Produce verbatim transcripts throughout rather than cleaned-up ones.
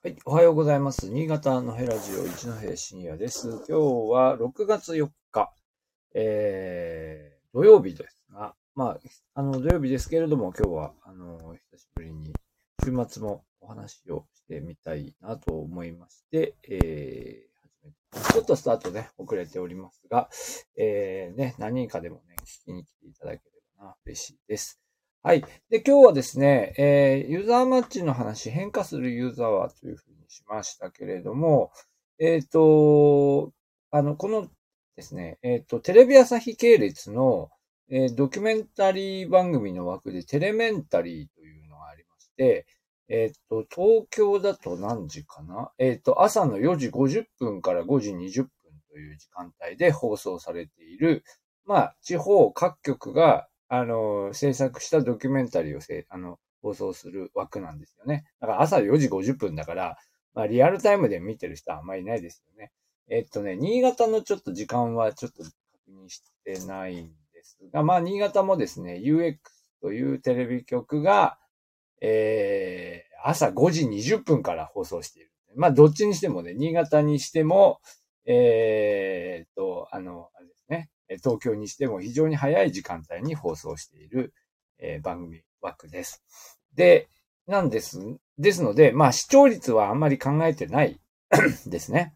はい、おはようございます。新潟のヘラジオ一の平信也です。今日はろくがつよっか、えー、土曜日ですが、まあ、あの、土曜日ですけれども、今日は、あの、久しぶりに週末もお話をしてみたいなと思いまして、えー、ちょっとスタートね、遅れておりますが、えー、ね、何人かでもね、聞きに来ていただければな、嬉しいです。はい。で、今日はですね、えー、ユーザーマッチの話、変化するユーザーはというふうにしましたけれども、えっと、あの、このですね、えっと、テレビ朝日系列の、えー、ドキュメンタリー番組の枠でテレメンタリーというのがありまして、えっと、東京だと何時かな？えっと、朝のよじごじゅっぷんからごじにじゅっぷんという時間帯で放送されている、まあ、地方各局があの、制作したドキュメンタリーをせあの放送する枠なんですよね。だから朝よじごじゅっぷんだから、まあ、リアルタイムで見てる人はあんまりいないですよね。えっとね、新潟のちょっと時間はちょっと確認してないんですが、まあ、新潟もですね、ユーエックス というテレビ局が、えー、朝ごじにじゅっぷんから放送している。まあ、どっちにしてもね、新潟にしても、えー、っと、あの、あれですね。東京にしても非常に早い時間帯に放送している、えー、番組枠です。で、なんです。ですので、まあ視聴率はあんまり考えてないですね。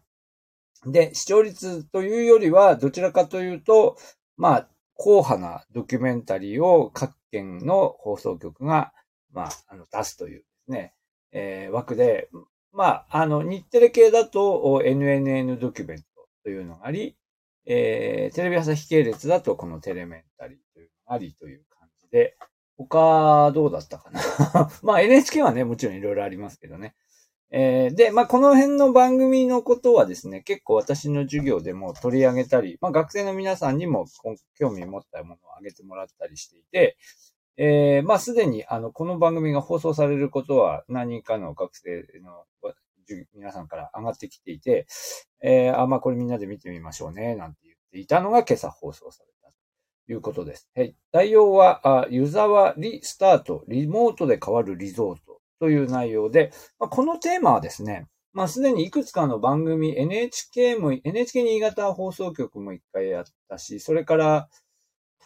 で、視聴率というよりはどちらかというと、まあ、硬派なドキュメンタリーを各県の放送局が、まあ、あの出すというですね、えー、枠で、まあ、あの、日テレ系だと エヌエヌエヌ ドキュメントというのがあり、えー、テレビ朝日系列だとこのテレメンタリーというありという感じで、他どうだったかなまあ エヌエイチケー はね、もちろんいろいろありますけどね。えー、で、まあこの辺の番組のことはですね、結構私の授業でも取り上げたり、まあ学生の皆さんにも興味持ったものを挙げてもらったりしていて、えー、まあすでにあのこの番組が放送されることは何人かの学生の皆さんから上がってきていて、えー、あ、まあこれみんなで見てみましょうね、なんて言っていたのが今朝放送されたということです。はい、内容は、湯沢リスタート、リモートで変わるリゾートという内容で、まあ、このテーマはですね、まあすでにいくつかの番組、エヌエイチケー も、エヌエイチケー 新潟放送局も一回やったし、それから、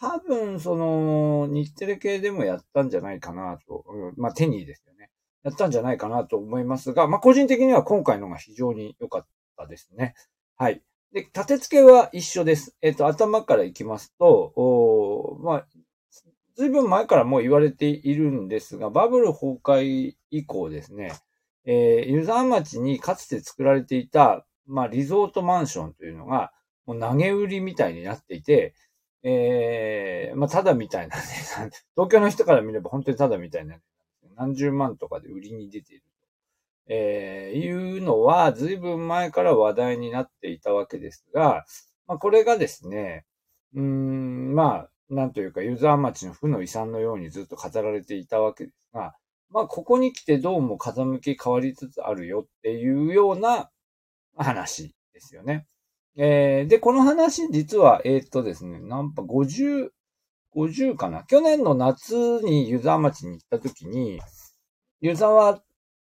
多分その、日テレ系でもやったんじゃないかなと、うん、まあテニーですよね。やったんじゃないかなと思いますが、まあ、個人的には今回のが非常に良かったですね。はい。で、立て付けは一緒です。えっと、頭からいきますと、おまあ、ずいぶん前からもう言われているんですが、バブル崩壊以降ですね、えー、湯沢町にかつて作られていた、まあ、リゾートマンションというのが、もう投げ売りみたいになっていて、えー、まあ、ただみたいなね、東京の人から見れば本当にただみたいな、ね。何十万とかで売りに出ていると、えー、いうのは随分前から話題になっていたわけですが、まあ、これがですね、うーん、まあ、なんというか、湯沢町の負の遺産のようにずっと語られていたわけですが、まあ、ここに来てどうも風向き変わりつつあるよっていうような話ですよね。えー、で、この話実は、えー、っとですね、なんか50、50かな。去年の夏に湯沢町に行った時に、湯沢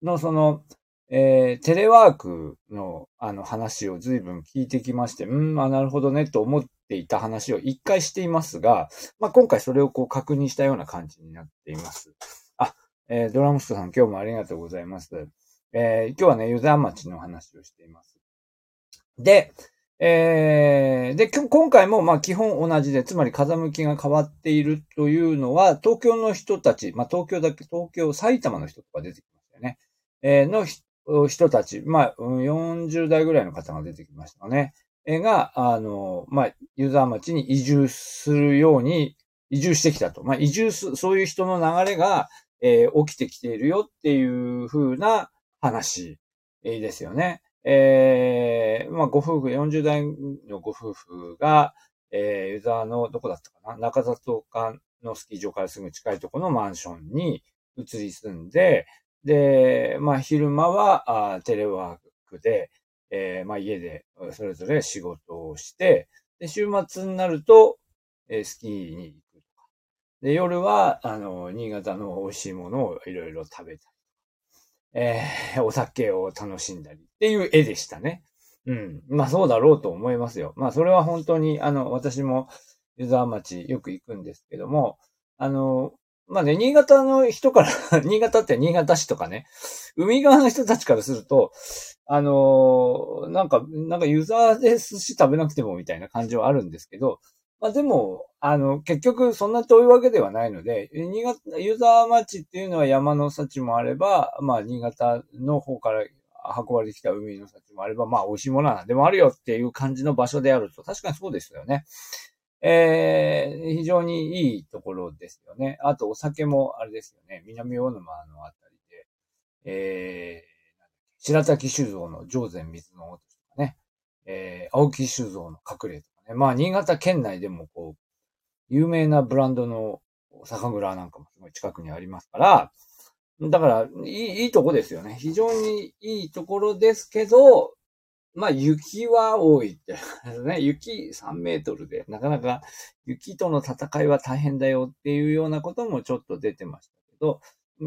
のその、えー、テレワークのあの話を随分聞いてきまして、うん、まあなるほどねと思っていた話を一回していますが、まあ今回それをこう確認したような感じになっています。あ、えー、ドラムスコさん今日もありがとうございます。えー、今日はね、湯沢町の話をしています。で、えー、で、今回も、まあ、基本同じで、つまり風向きが変わっているというのは、東京の人たち、まあ、東京だけ、東京、埼玉の人とか出てきましたよね。えー、のひ人たち、まあ、よんじゅうだいぐらいの方が出てきましたね。えー、が、あの、まあ、湯沢町に移住するように、移住してきたと。まあ、移住す、そういう人の流れが、えー、起きてきているよっていう風な話ですよね。えー、まあ、ご夫婦、よんじゅうだいのご夫婦が、えー、湯沢の、どこだったかな、中里間のスキー場からすぐ近いところのマンションに移り住んで、で、まあ、昼間は、あテレワークで、えー、まあ、家で、それぞれ仕事をして、で、週末になると、えー、スキーに行くとか。で、夜は、あの、新潟の美味しいものをいろいろ食べたり。えー、お酒を楽しんだりっていう絵でしたね。うん。まあそうだろうと思いますよ。まあそれは本当に、あの、私も湯沢町よく行くんですけども、あの、まあね、新潟の人から、新潟って新潟市とかね、海側の人たちからすると、あの、なんか、なんか湯沢で寿司食べなくてもみたいな感じはあるんですけど、まあでも、あの、結局そんな遠いわけではないので、新潟、湯沢町っていうのは山の幸もあれば、まあ新潟の方から運ばれてきた海の幸もあれば、まあ美味しいものは何でもあるよっていう感じの場所であると、確かにそうですよね。えー、非常にいいところですよね。あとお酒もあれですよね。南魚沼のあたりで、えー、白滝酒造の上善水の音とかね、えー、青木酒造の隠れとかね。まあ新潟県内でもこう、有名なブランドの酒蔵なんかもすごい近くにありますから、だからいい、いいとこですよね。非常にいいところですけど、まあ雪は多いってね。雪さんメートルでなかなか雪との戦いは大変だよっていうようなこともちょっと出てましたけど、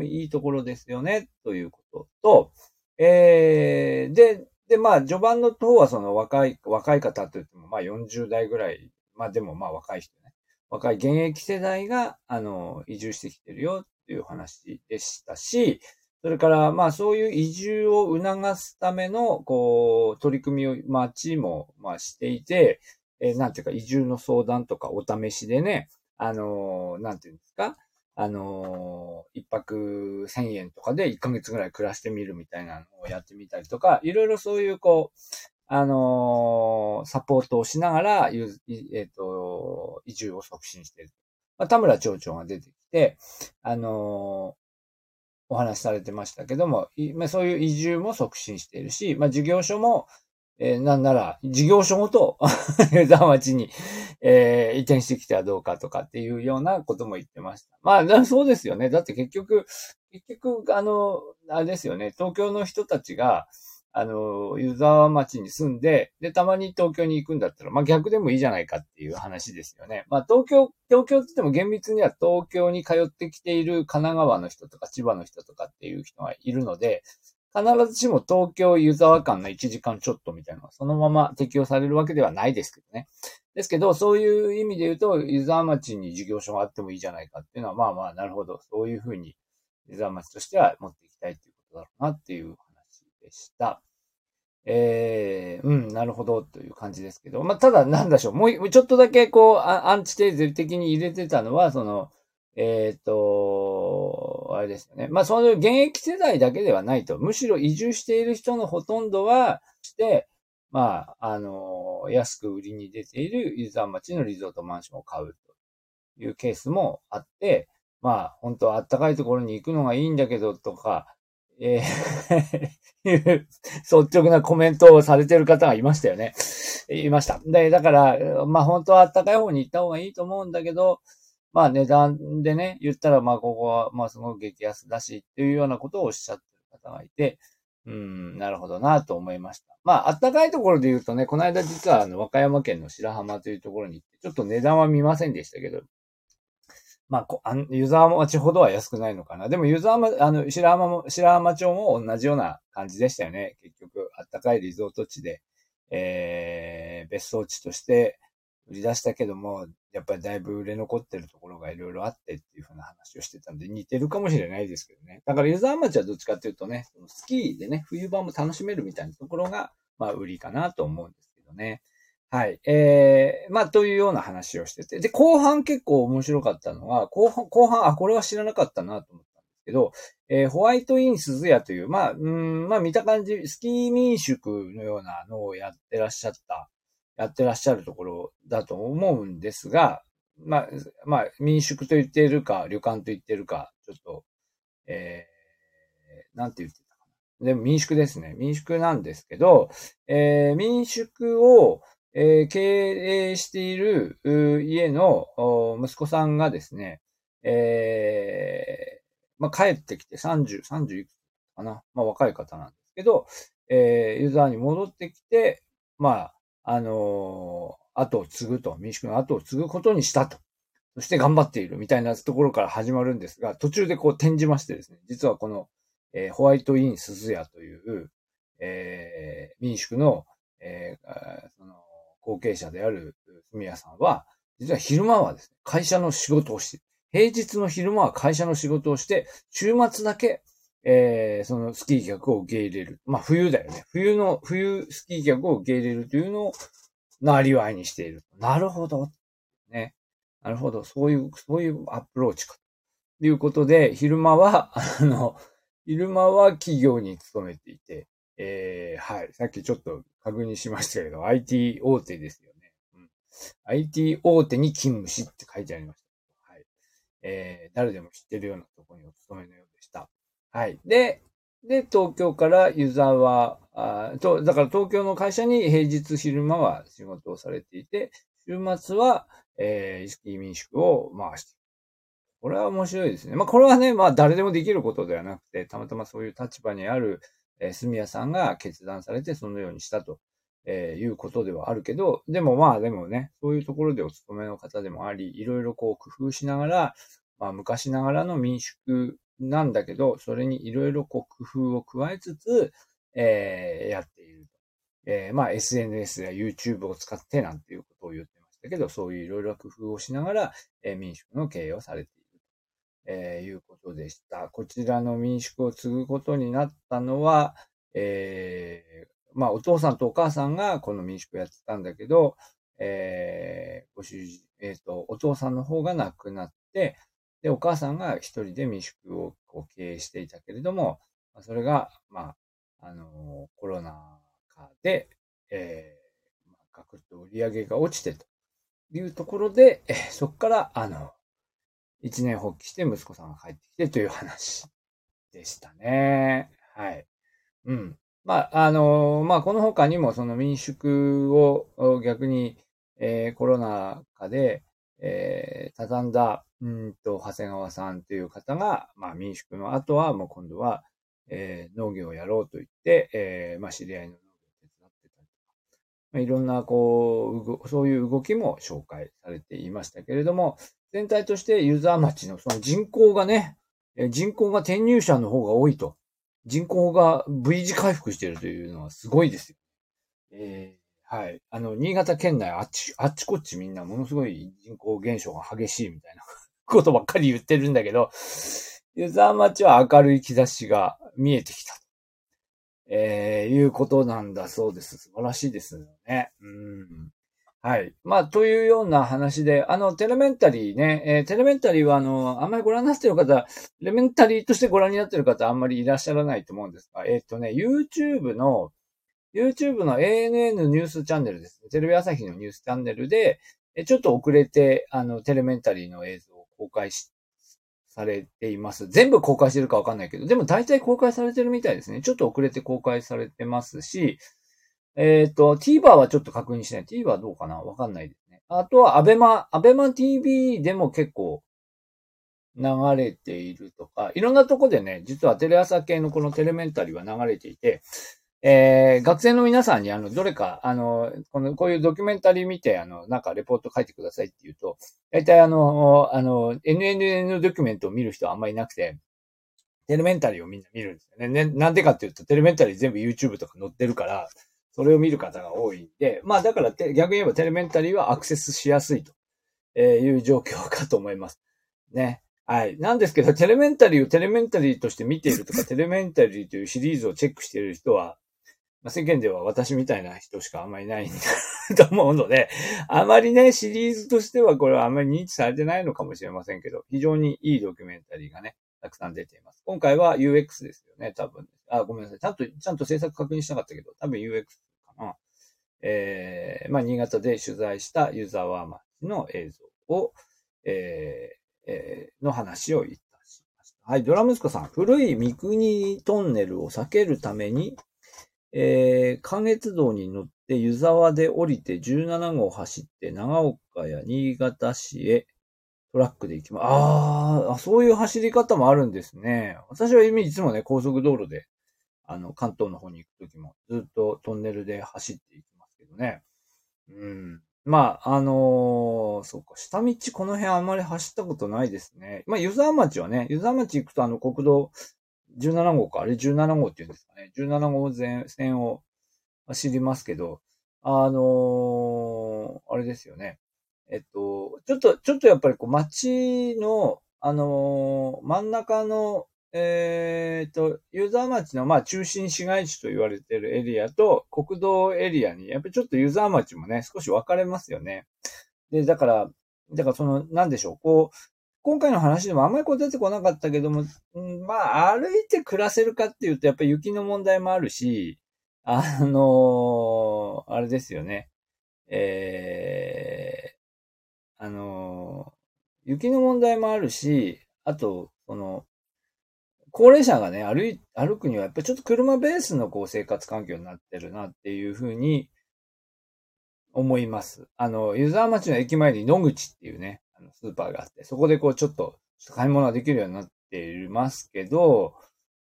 いいところですよねということと、えー、で、でまあ序盤の方はその若い、若い方といってもまあよんじゅうだいぐらい、まあでもまあ若い人ね。若い現役世代が、あの、移住してきてるよっていう話でしたし、それから、まあそういう移住を促すための、こう、取り組みを町も、まあしていて、えー、なんていうか移住の相談とかお試しでね、あのー、なんていうんですか、あのー、一泊千円とかで一ヶ月ぐらい暮らしてみるみたいなのをやってみたりとか、いろいろそういうこう、あのー、サポートをしながら、えーと、移住を促進している。まあ、田村町長が出てきて、あのー、お話しされてましたけども、まあ、そういう移住も促進しているし、まあ、事業所も、えー、なんなら、事業所ごと、湯沢町に、えー、移転してきてはどうかとかっていうようなことも言ってました。まあ、そうですよね。だって結局、結局、あの、あれですよね、東京の人たちが、あの、湯沢町に住んで、で、たまに東京に行くんだったら、まあ、逆でもいいじゃないかっていう話ですよね。まあ、東京、東京って言っても厳密には東京に通ってきている神奈川の人とか千葉の人とかっていう人がいるので、必ずしも東京湯沢間のいちじかんちょっとみたいなのはそのまま適用されるわけではないですけどね。ですけど、そういう意味で言うと、湯沢町に事業所があってもいいじゃないかっていうのは、まあまあ、なるほど。そういうふうに湯沢町としては持っていきたいということだろうなっていう。でした。えー、うん、なるほどという感じですけど、まあ、ただなんでしょう、もうちょっとだけこうアンチテーゼ的に入れてたのはそのえっ、ー、とあれですよね。まあ、その現役世代だけではないと、むしろ移住している人のほとんどはして、まああの安く売りに出ている湯沢町のリゾートマンションを買うというケースもあって、まあ本当はあったかいところに行くのがいいんだけどとか。えー、いう率直なコメントをされている方がいましたよね。いました。で、だから、まあ本当は暖かい方に行った方がいいと思うんだけど、まあ値段でね、言ったらまあここはまあすごく激安だしっていうようなことをおっしゃってる方がいて、うん、なるほどなと思いました。まあ暖かいところで言うとね、この間実はあの和歌山県の白浜というところに行って、ちょっと値段は見ませんでしたけど、まあ、こあの湯沢町ほどは安くないのかな。でも湯沢町、あの、白浜も、白浜町も同じような感じでしたよね。結局、あったかいリゾート地で、えー、別荘地として売り出したけども、やっぱりだいぶ売れ残ってるところがいろいろあってっていうふうな話をしてたんで、似てるかもしれないですけどね。だから湯沢町はどっちかというとね、スキーでね、冬場も楽しめるみたいなところが、まあ、売りかなと思うんですけどね。はい。えー、まあ、というような話をしてて。で、後半結構面白かったのは、後半、後半、あ、これは知らなかったなと思ったんですけど、えー、ホワイトイン鈴屋という、まあ、うーん、まあ見た感じ、スキー民宿のようなのをやってらっしゃった、やってらっしゃるところだと思うんですが、まあ、まあ、民宿と言っているか、旅館と言っているか、ちょっと、えー、なんて言ってたかな。でも民宿ですね。民宿なんですけど、えー、民宿を、えー、経営している家の息子さんがですね、えー、まあ、帰ってきてさんじゅう、さんじゅういくつかな、まあ、若い方なんですけど、えー、ユーザーに戻ってきて、まあ、あのー、後を継ぐと、民宿の後を継ぐことにしたと。そして頑張っているみたいなところから始まるんですが、途中でこう転じましてですね、実はこの、えー、ホワイトイン鈴屋という、えー、民宿の、えー、その後継者である住谷さんは、実は昼間はですね、会社の仕事をして、平日の昼間は会社の仕事をして、週末だけ、えー、そのスキー客を受け入れる。まあ冬だよね。冬の、冬スキー客を受け入れるというのを、なりわいにしている。なるほど。ね。なるほど。そういう、そういうアプローチか。ということで、昼間は、あの、昼間は企業に勤めていて、えー、はい。さっきちょっと確認しましたけど、アイティー 大手ですよね。うん。アイティー 大手に勤務しって書いてありました。えー、誰でも知ってるようなところにお勤めのようでした。はい。で、で、東京から湯沢と、だから東京の会社に平日昼間は仕事をされていて、週末は、えー、スキー民宿を回している。これは面白いですね。まあ、これはね、まあ、誰でもできることではなくて、たまたまそういう立場にある、えー、住谷さんが決断されてそのようにしたと、えー、いうことではあるけど、でもまあ、でもね、そういうところでお勤めの方でもあり、いろいろこう工夫しながら、まあ、昔ながらの民宿なんだけど、それにいろいろこう工夫を加えつつ、えー、やっている。えー、まあ エスエヌエス や YouTube を使ってなんていうことを言ってましたけど、そういういろいろ工夫をしながら、えー、民宿の経営をされていると、えー、いうことでした。こちらの民宿を継ぐことになったのは、えー、まあお父さんとお母さんがこの民宿をやってたんだけど、えー、ご主人、えっと、お父さんの方が亡くなって、で、お母さんが一人で民宿をこう経営していたけれども、それが、まあ、あの、コロナ禍で、えー、まあ、ガクッと売り上げが落ちてというところで、えー、そこから、あの、一年発起して息子さんが帰ってきてという話でしたね。はい。うん。まあ、あの、まあ、この他にも、その民宿を逆に、えー、コロナ禍で、えー、畳んだ、うんと、長谷川さんという方が、まあ民宿の後は、もう今度は、えー、農業をやろうと言って、えー、まあ知り合いの農業を手伝ってたりとか、まあ、いろんな、こう、そういう動きも紹介されていましたけれども、全体として湯沢町のその人口がね、人口が転入者の方が多いと、人口が V 字回復しているというのはすごいですよ。えーはい。あの、新潟県内、あっち、あっちこっちみんなものすごい人口減少が激しいみたいなことばっかり言ってるんだけど、湯沢町は明るい兆しが見えてきた。えー、いうことなんだそうです。素晴らしいですよね。うん。はい。まあ、というような話で、あの、テレメンタリーね、えー、テレメンタリーはあの、あんまりご覧になっている方、テレメンタリーとしてご覧になっている方あんまりいらっしゃらないと思うんですが、えっとね、YouTube の、YouTube の エーエヌエヌ ニュースチャンネルですね。テレビ朝日のニュースチャンネルで、ちょっと遅れて、あの、テレメンタリーの映像を公開し、されています。全部公開してるかわかんないけど、でも大体公開されてるみたいですね。ちょっと遅れて公開されてますし、えっと、TVer はちょっと確認しない。TVer どうかなわかんないですね。あとは、ABEMA、ABEMATV でも結構流れているとか、いろんなとこでね、実はテレ朝系のこのテレメンタリーは流れていて、えー、学生の皆さんに、あの、どれか、あの、この、こういうドキュメンタリー見て、あの、なんかレポート書いてくださいって言うと、大体あの、あの、エヌエヌエヌ ドキュメントを見る人はあんまりいなくて、テレメンタリーをみんな見るんですよね。ね、なんでかっていうと、テレメンタリー全部 YouTube とか載ってるから、それを見る方が多いんで、まあだから、逆に言えばテレメンタリーはアクセスしやすいという状況かと思います。ね。はい。なんですけど、テレメンタリーをテレメンタリーとして見ているとか、テレメンタリーというシリーズをチェックしている人は、世間では私みたいな人しかあんまりいないんだと思うので、あまりね、シリーズとしてはこれはあまり認知されてないのかもしれませんけど、非常にいいドキュメンタリーがね、たくさん出ています。今回は ユーエックス ですよね、多分。あ、ごめんなさい。ちゃんと、ちゃんと制作確認しなかったけど、多分 ユーエックス かな。えー、まあ、新潟で取材した湯沢町の映像を、えー、えー、の話をいたしました。はい、ドラムスコさん。古い三国トンネルを避けるために、えー、関越道に乗って湯沢で降りてじゅうなな号を走って長岡や新潟市へトラックで行きます。ああ、そういう走り方もあるんですね。私はいつもね、高速道路で、あの、関東の方に行くときもずっとトンネルで走っていきますけどね。うん。まあ、あのー、そうか、下道この辺あんまり走ったことないですね。まあ、湯沢町はね、湯沢町行くとあの国道、じゅうななごうか、あれじゅうななごうっていうんですかね。じゅうななごう線を走りますけど、あのー、あれですよね。えっと、ちょっと、ちょっとやっぱりこう街の、あのー、真ん中の、えー、っと、湯沢町の、まあ中心市街地と言われているエリアと国道エリアに、やっぱりちょっと湯沢町もね、少し分かれますよね。で、だから、だからその、なんでしょう、こう、今回の話でもあんまりこう出てこなかったけども、うん、まあ歩いて暮らせるかっていうとやっぱり雪の問題もあるし、あのー、あれですよね。えー、あのー、雪の問題もあるし、あと、この、高齢者がね、歩い、歩くにはやっぱりちょっと車ベースのこう生活環境になってるなっていうふうに思います。あの、湯沢町の駅前に野口っていうね、スーパーがあって、そこでこうちょっと買い物ができるようになっていますけど、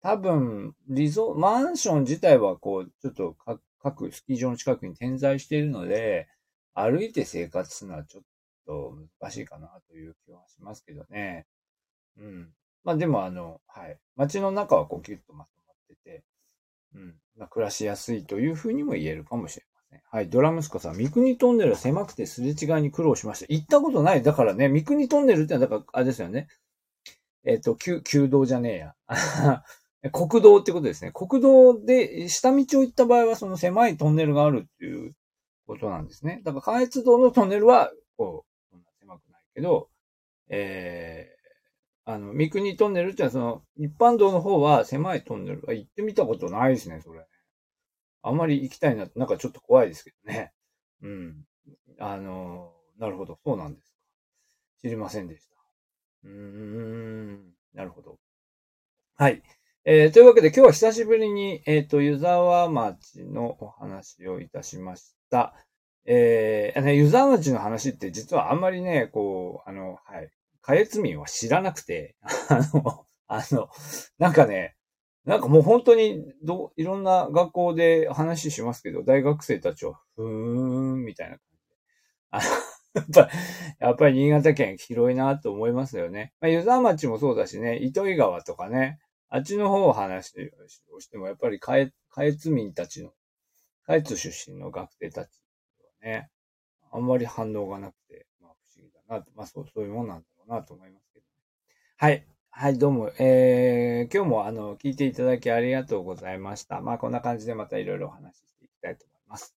多分、リゾ、マンション自体はこう、ちょっと各スキー場の近くに点在しているので、歩いて生活するのはちょっと難しいかなという気はしますけどね。うん。まあでもあの、はい。街の中はこうギュッとまとまってて、うん。まあ、暮らしやすいというふうにも言えるかもしれない。はい。ドラムスコさん。三国トンネルは狭くてすれ違いに苦労しました。行ったことない。だからね、三国トンネルってのは、だから、あれですよね。えっと、旧、旧道じゃねえや。国道ってことですね。国道で、下道を行った場合は、その狭いトンネルがあるっていうことなんですね。だから、関越道のトンネルは、こう、狭くないけど、えー、あの、三国トンネルってのは、その、一般道の方は狭いトンネル。行ってみたことないですね、それ。あまり行きたいなって、なんかちょっと怖いですけどね。うん。あの、なるほど。そうなんですか。知りませんでした。うーん。なるほど。はい。えー、というわけで今日は久しぶりに、えっと、湯沢町のお話をいたしました。えー、ね、湯沢町の話って実はあんまりね、こう、あの、はい。下越民は知らなくて、あの、あの、なんかね、なんかもう本当にど、いろんな学校で話しますけど、大学生たちは、ふーん、みたいな感じで。やっぱり、やっぱり新潟県広いなと思いますよね。まあ、湯沢町もそうだしね、糸魚川とかね、あっちの方を話をしても、やっぱり下越民たちの、下越出身の学生たちはね、あんまり反応がなくて、まあ不思議だなと、まあそう、そういうもんなんだろうなと思いますけど、ね。はい。はい、どうも、えー、今日もあの、聞いていただきありがとうございました。まあ、こんな感じでまたいろいろお話ししていきたいと思います。